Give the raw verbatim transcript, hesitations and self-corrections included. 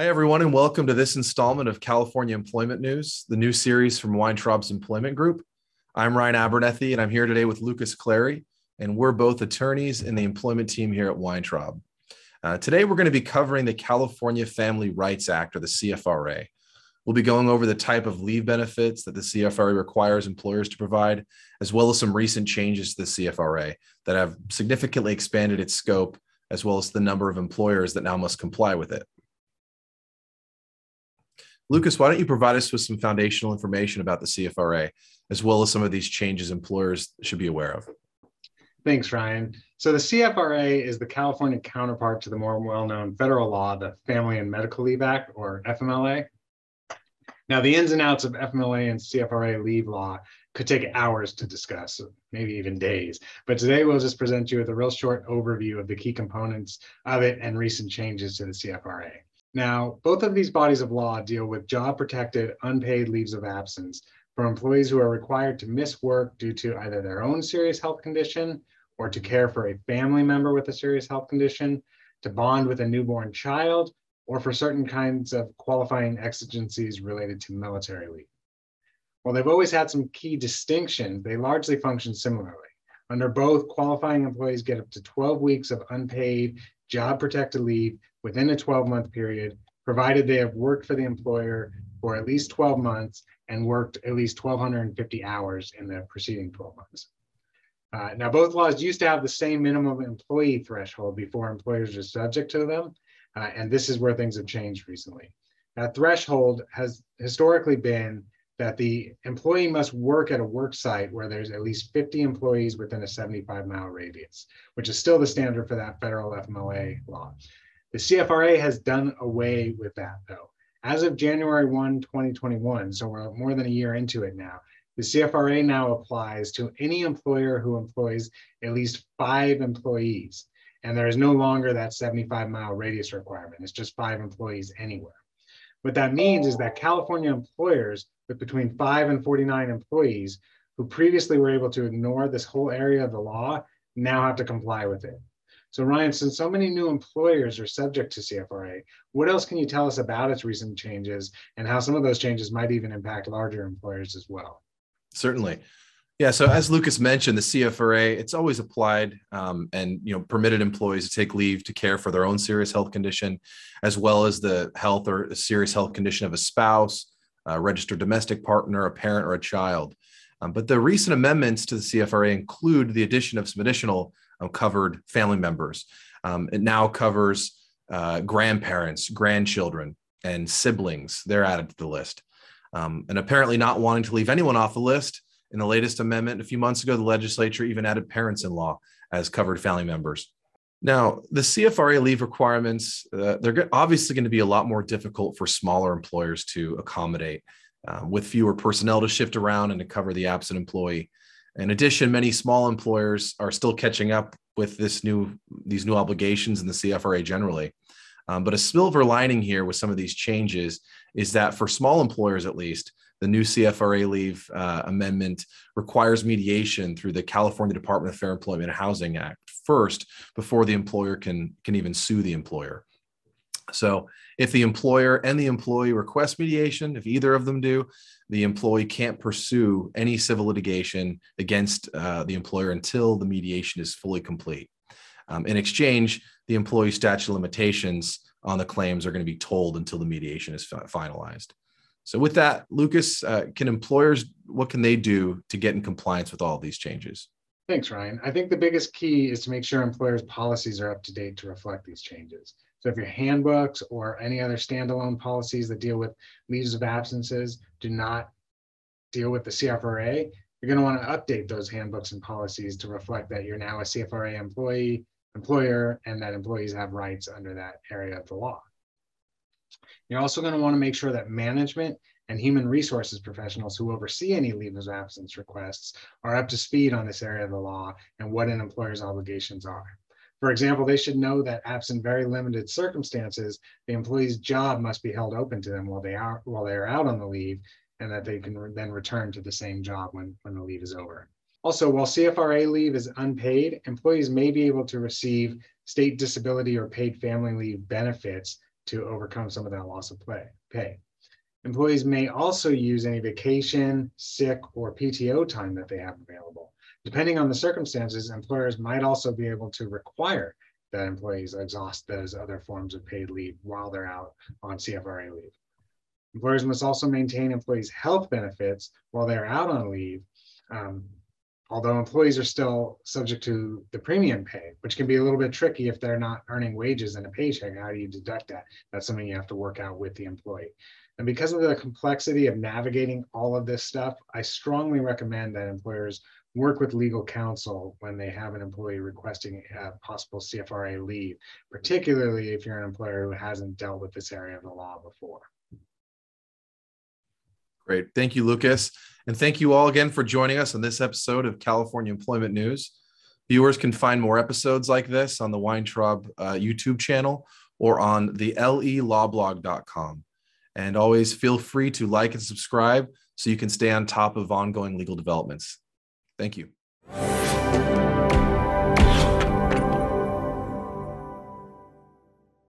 Hi, everyone, and welcome to this installment of California Employment News, the new series from Weintraub's Employment Group. I'm Ryan Abernethy, and I'm here today with Lucas Clary, and we're both attorneys in the employment team here at Weintraub. Uh, today, we're going to be covering the California Family Rights Act, or the C F R A. We'll be going over the type of leave benefits that the C F R A requires employers to provide, as well as some recent changes to the C F R A that have significantly expanded its scope, as well as the number of employers that now must comply with it. Lucas, why don't you provide us with some foundational information about the C F R A, as well as some of these changes employers should be aware of? Thanks, Ryan. So the C F R A is the California counterpart to the more well-known federal law, the Family and Medical Leave Act, or F M L A. Now, the ins and outs of F M L A and C F R A leave law could take hours to discuss, maybe even days. But today, we'll just present you with a real short overview of the key components of it and recent changes to the C F R A. Now, both of these bodies of law deal with job-protected, unpaid leaves of absence for employees who are required to miss work due to either their own serious health condition or to care for a family member with a serious health condition, to bond with a newborn child, or for certain kinds of qualifying exigencies related to military leave. While they've always had some key distinctions, they largely function similarly. Under both, qualifying employees get up to twelve weeks of unpaid job-protected leave within a twelve-month period, provided they have worked for the employer for at least twelve months and worked at least one thousand two hundred fifty hours in the preceding twelve months. Uh, now, both laws used to have the same minimum employee threshold before employers were subject to them, uh, and this is where things have changed recently. That threshold has historically been that the employee must work at a work site where there's at least fifty employees within a seventy-five mile radius, which is still the standard for that federal F M L A law. The C F R A has done away with that, though. As of January first, twenty twenty-one, so we're more than a year into it now, the C F R A now applies to any employer who employs at least five employees, and there is no longer that seventy-five mile radius requirement. It's just five employees anywhere. What that means is that California employers with between five and forty-nine employees who previously were able to ignore this whole area of the law now have to comply with it. So Ryan, since so many new employers are subject to C F R A, what else can you tell us about its recent changes and how some of those changes might even impact larger employers as well? Certainly. Yeah, so as Lucas mentioned, the C F R A, it's always applied um, and you know permitted employees to take leave to care for their own serious health condition, as well as the health or serious health condition of a spouse, a registered domestic partner, a parent, or a child. Um, but the recent amendments to the C F R A include the addition of some additional um, covered family members. Um, it now covers uh, grandparents, grandchildren, and siblings. They're added to the list. Um, and apparently not wanting to leave anyone off the list, in the latest amendment a few months ago, the legislature even added parents-in-law as covered family members. Now, the C F R A leave requirements, uh, they're obviously going to be a lot more difficult for smaller employers to accommodate uh, with fewer personnel to shift around and to cover the absent employee. In addition, many small employers are still catching up with this new, these new obligations in the C F R A generally. Um, but a silver lining here with some of these changes is that for small employers, at least, the new C F R A leave uh, amendment requires mediation through the California Department of Fair Employment and Housing Act first before the employer can, can even sue the employer. So if the employer and the employee request mediation, if either of them do, the employee can't pursue any civil litigation against uh, the employer until the mediation is fully complete. Um, in exchange, the employee statute of limitations on the claims are going to be told until the mediation is finalized. So with that, Lucas, uh, can employers, what can they do to get in compliance with all these changes? Thanks, Ryan. I think the biggest key is to make sure employers' policies are up to date to reflect these changes. So if your handbooks or any other standalone policies that deal with leaves of absences do not deal with the C F R A, you're going to want to update those handbooks and policies to reflect that you're now a C F R A employee, employer, and that employees have rights under that area of the law. You're also going to want to make sure that management and human resources professionals who oversee any leave of absence requests are up to speed on this area of the law and what an employer's obligations are. For example, they should know that absent very limited circumstances, the employee's job must be held open to them while they are, while they are out on the leave, and that they can re- then return to the same job when, when the leave is over. Also, while C F R A leave is unpaid, employees may be able to receive state disability or paid family leave benefits to overcome some of that loss of pay. Employees may also use any vacation, sick, or P T O time that they have available. Depending on the circumstances, employers might also be able to require that employees exhaust those other forms of paid leave while they're out on C F R A leave. Employers must also maintain employees' health benefits while they're out on leave, um, although employees are still subject to the premium pay, which can be a little bit tricky if they're not earning wages in a paycheck. How do you deduct that? That's something you have to work out with the employee. And because of the complexity of navigating all of this stuff, I strongly recommend that employers work with legal counsel when they have an employee requesting a possible C F R A leave, particularly if you're an employer who hasn't dealt with this area of the law before. Great. Thank you, Lucas. And thank you all again for joining us on this episode of California Employment News. Viewers can find more episodes like this on the Weintraub uh, YouTube channel or on the L E law blog dot com. And always feel free to like and subscribe so you can stay on top of ongoing legal developments. Thank you.